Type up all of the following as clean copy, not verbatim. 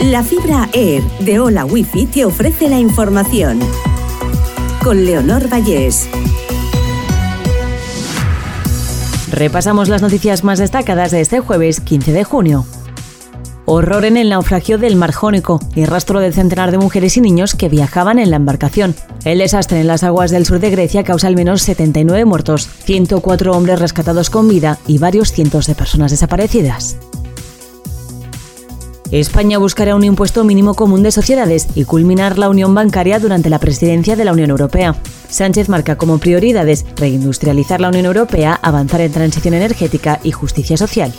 La fibra Air de Hola Wi-Fi te ofrece la información. Con Leonor Vallés. Repasamos las noticias más destacadas de este jueves 15 de junio. Horror en el naufragio del Mar Jónico y rastro de centenar de mujeres y niños que viajaban en la embarcación. El desastre en las aguas del sur de Grecia causa al menos 79 muertos, 104 hombres rescatados con vida y varios cientos de personas desaparecidas. España buscará un impuesto mínimo común de sociedades y culminar la unión bancaria durante la presidencia de la Unión Europea. Sánchez marca como prioridades reindustrializar la Unión Europea, avanzar en transición energética y justicia social.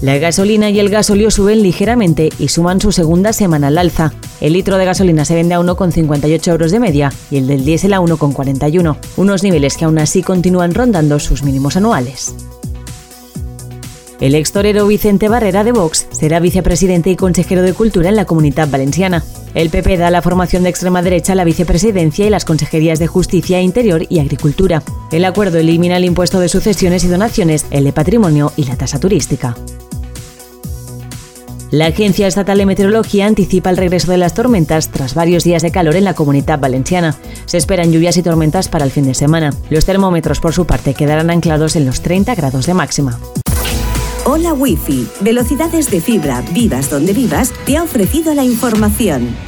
La gasolina y el gasóleo suben ligeramente y suman su segunda semana al alza. El litro de gasolina se vende a 1,58 euros de media y el del diésel a 1,41, unos niveles que aún así continúan rondando sus mínimos anuales. El ex torero Vicente Barrera de Vox será vicepresidente y consejero de Cultura en la Comunidad Valenciana. El PP da a la formación de extrema derecha la vicepresidencia y las consejerías de Justicia, Interior y Agricultura. El acuerdo elimina el impuesto de sucesiones y donaciones, el de patrimonio y la tasa turística. La Agencia Estatal de Meteorología anticipa el regreso de las tormentas tras varios días de calor en la Comunidad Valenciana. Se esperan lluvias y tormentas para el fin de semana. Los termómetros, por su parte, quedarán anclados en los 30 grados de máxima. Hola Wi-Fi, velocidades de fibra, vivas donde vivas, te ha ofrecido la información.